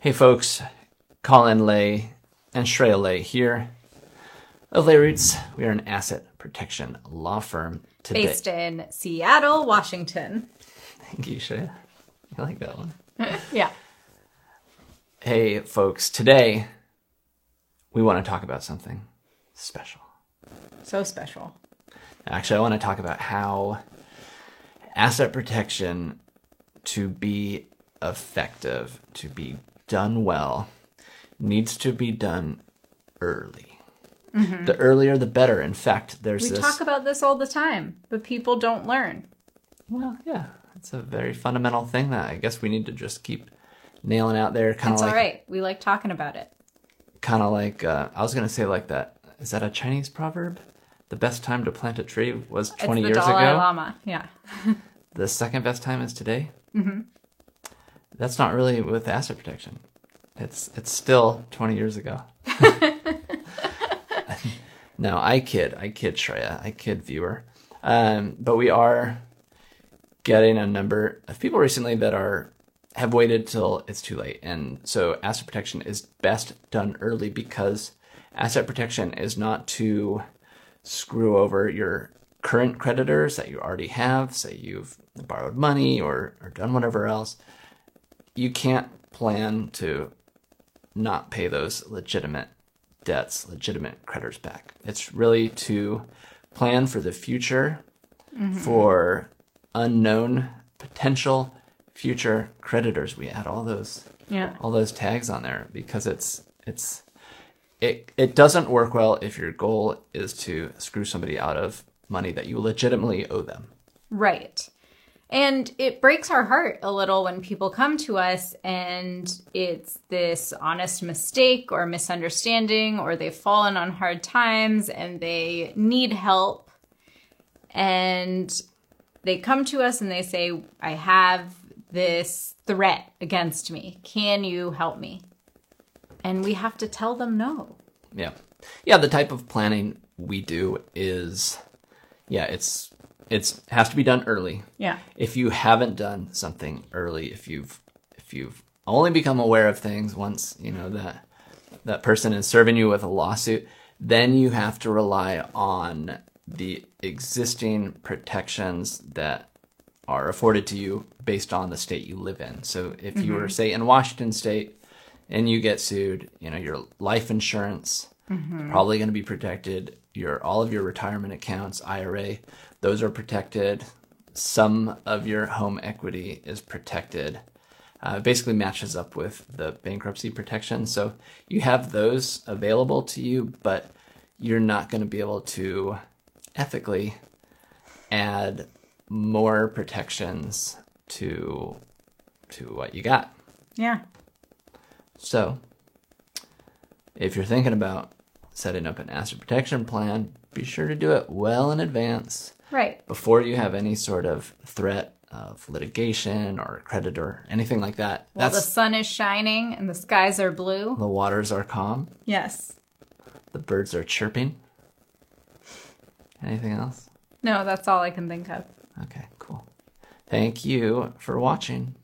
Hey folks, Colin Lay and Shreya Lay here of Lay Roots. We are an asset protection law firm today. Based in Seattle, Washington. Thank you, Shreya. I like that one. Yeah. Hey folks, today we want to talk about something special. So special. Actually, I want to talk about how asset protection, to be effective, to be done well, needs to be done early. Mm-hmm. The earlier, the better. In fact, we talk about this all the time, but people don't learn. Well, yeah, it's a very fundamental thing that I guess we need to just keep nailing out there. It's all right. We like talking about it. Kind of like, I was going to say like that. Is that a Chinese proverb? The best time to plant a tree was 20 years ago. It's the Dalai Lama, yeah. The second best time is today. Mm-hmm. That's not really with asset protection. It's still 20 years ago. No, I kid Shreya. I kid viewer. But we are getting a number of people recently that have waited till it's too late. And so asset protection is best done early because asset protection is not to screw over your current creditors that you already have. Say you've borrowed money or done whatever else. You can't plan to not pay those legitimate debts, legitimate creditors back. It's really to plan for the future, mm-hmm. for unknown potential future creditors. We add all those tags on there because it doesn't work well if your goal is to screw somebody out of money that you legitimately owe them. Right. And it breaks our heart a little when people come to us and it's this honest mistake or misunderstanding, or they've fallen on hard times and they need help. And they come to us and they say, I have this threat against me. Can you help me? And we have to tell them no. Yeah. Yeah, the type of planning we do is... yeah, it has to be done early. Yeah. If you haven't done something early, if you've only become aware of things once, you know, that person is serving you with a lawsuit, then you have to rely on the existing protections that are afforded to you based on the state you live in. So if mm-hmm. you were, say, in Washington State and you get sued, you know, your life insurance mm-hmm. probably going to be protected. All of your retirement accounts, IRA, those are protected. Some of your home equity is protected. Basically matches up with the bankruptcy protection. So you have those available to you, but you're not going to be able to ethically add more protections to what you got. Yeah. So if you're thinking about setting up an asset protection plan, be sure to do it well in advance. Right. Before you have any sort of threat of litigation or creditor, anything like that. Well, the sun is shining and the skies are blue. The waters are calm. Yes. The birds are chirping. Anything else? No, that's all I can think of. Okay, cool. Thank you for watching.